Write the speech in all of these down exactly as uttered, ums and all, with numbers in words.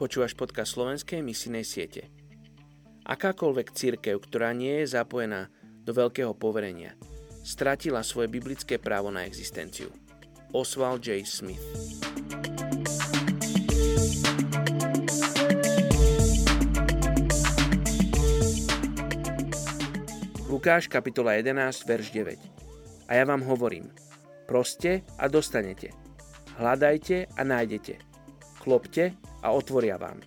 Počúvaš podcast slovenskej misijnej siete. Akákoľvek cirkev, ktorá nie je zapojená do veľkého poverenia, stratila svoje biblické právo na existenciu. Osval J. Smith. Lukáš kapitola jedenásť, verš deväť. A ja vám hovorím, proste a dostanete. Hľadajte a nájdete. Klopte a otvoria vám.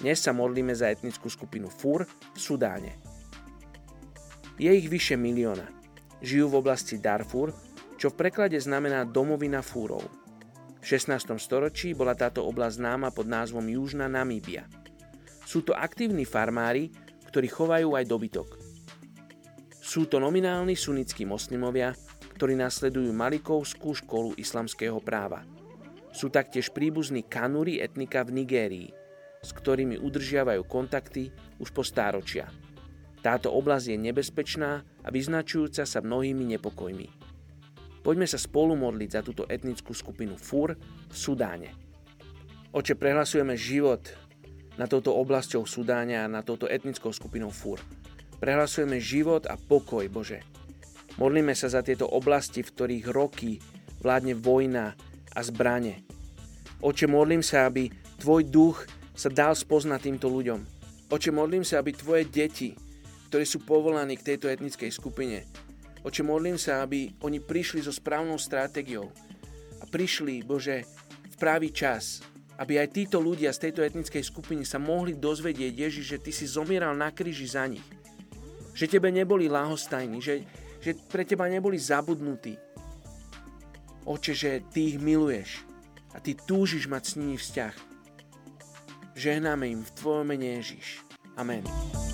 Dnes sa modlíme za etnickú skupinu Fur v Sudáne. Je ich vyše milióna. Žijú v oblasti Darfur, čo v preklade znamená domovina Fúrov. V šestnástom storočí bola táto oblasť známa pod názvom Južná Namíbia. Sú to aktívni farmári, ktorí chovajú aj dobytok. Sú to nominálni sunnickí moslimovia, ktorí nasledujú Malikovskú školu islamského práva. Sú taktiež príbuzní Kanúri etnika v Nigérii, s ktorými udržiavajú kontakty už po stáročia. Táto oblasť je nebezpečná a vyznačujúca sa mnohými nepokojmi. Poďme sa spolu modliť za túto etnickú skupinu Fur v Sudáne. Oče, prehlasujeme život nad touto oblasťou Sudáňa a nad touto etnickou skupinou Fur. Prehlasujeme život a pokoj, Bože. Modlíme sa za tieto oblasti, v ktorých roky vládne vojna a zbrane. Oče, modlím sa, aby Tvoj duch sa dal spoznať týmto ľuďom. Oče, modlím sa, aby Tvoje deti, ktorí sú povolaní k tejto etnickej skupine, Oče, modlím sa, aby oni prišli so správnou stratégiou a prišli, Bože, v pravý čas, aby aj títo ľudia z tejto etnickej skupiny sa mohli dozvedieť, Ježiš, že Ty si zomieral na kríži za nich. Že Tebe neboli ľahostajní, že, že pre Teba neboli zabudnutí. Oče, že Ty ich miluješ a Ty túžiš mať s nimi vzťah. Žehnáme im v Tvojom mene, Ježiš. Amen.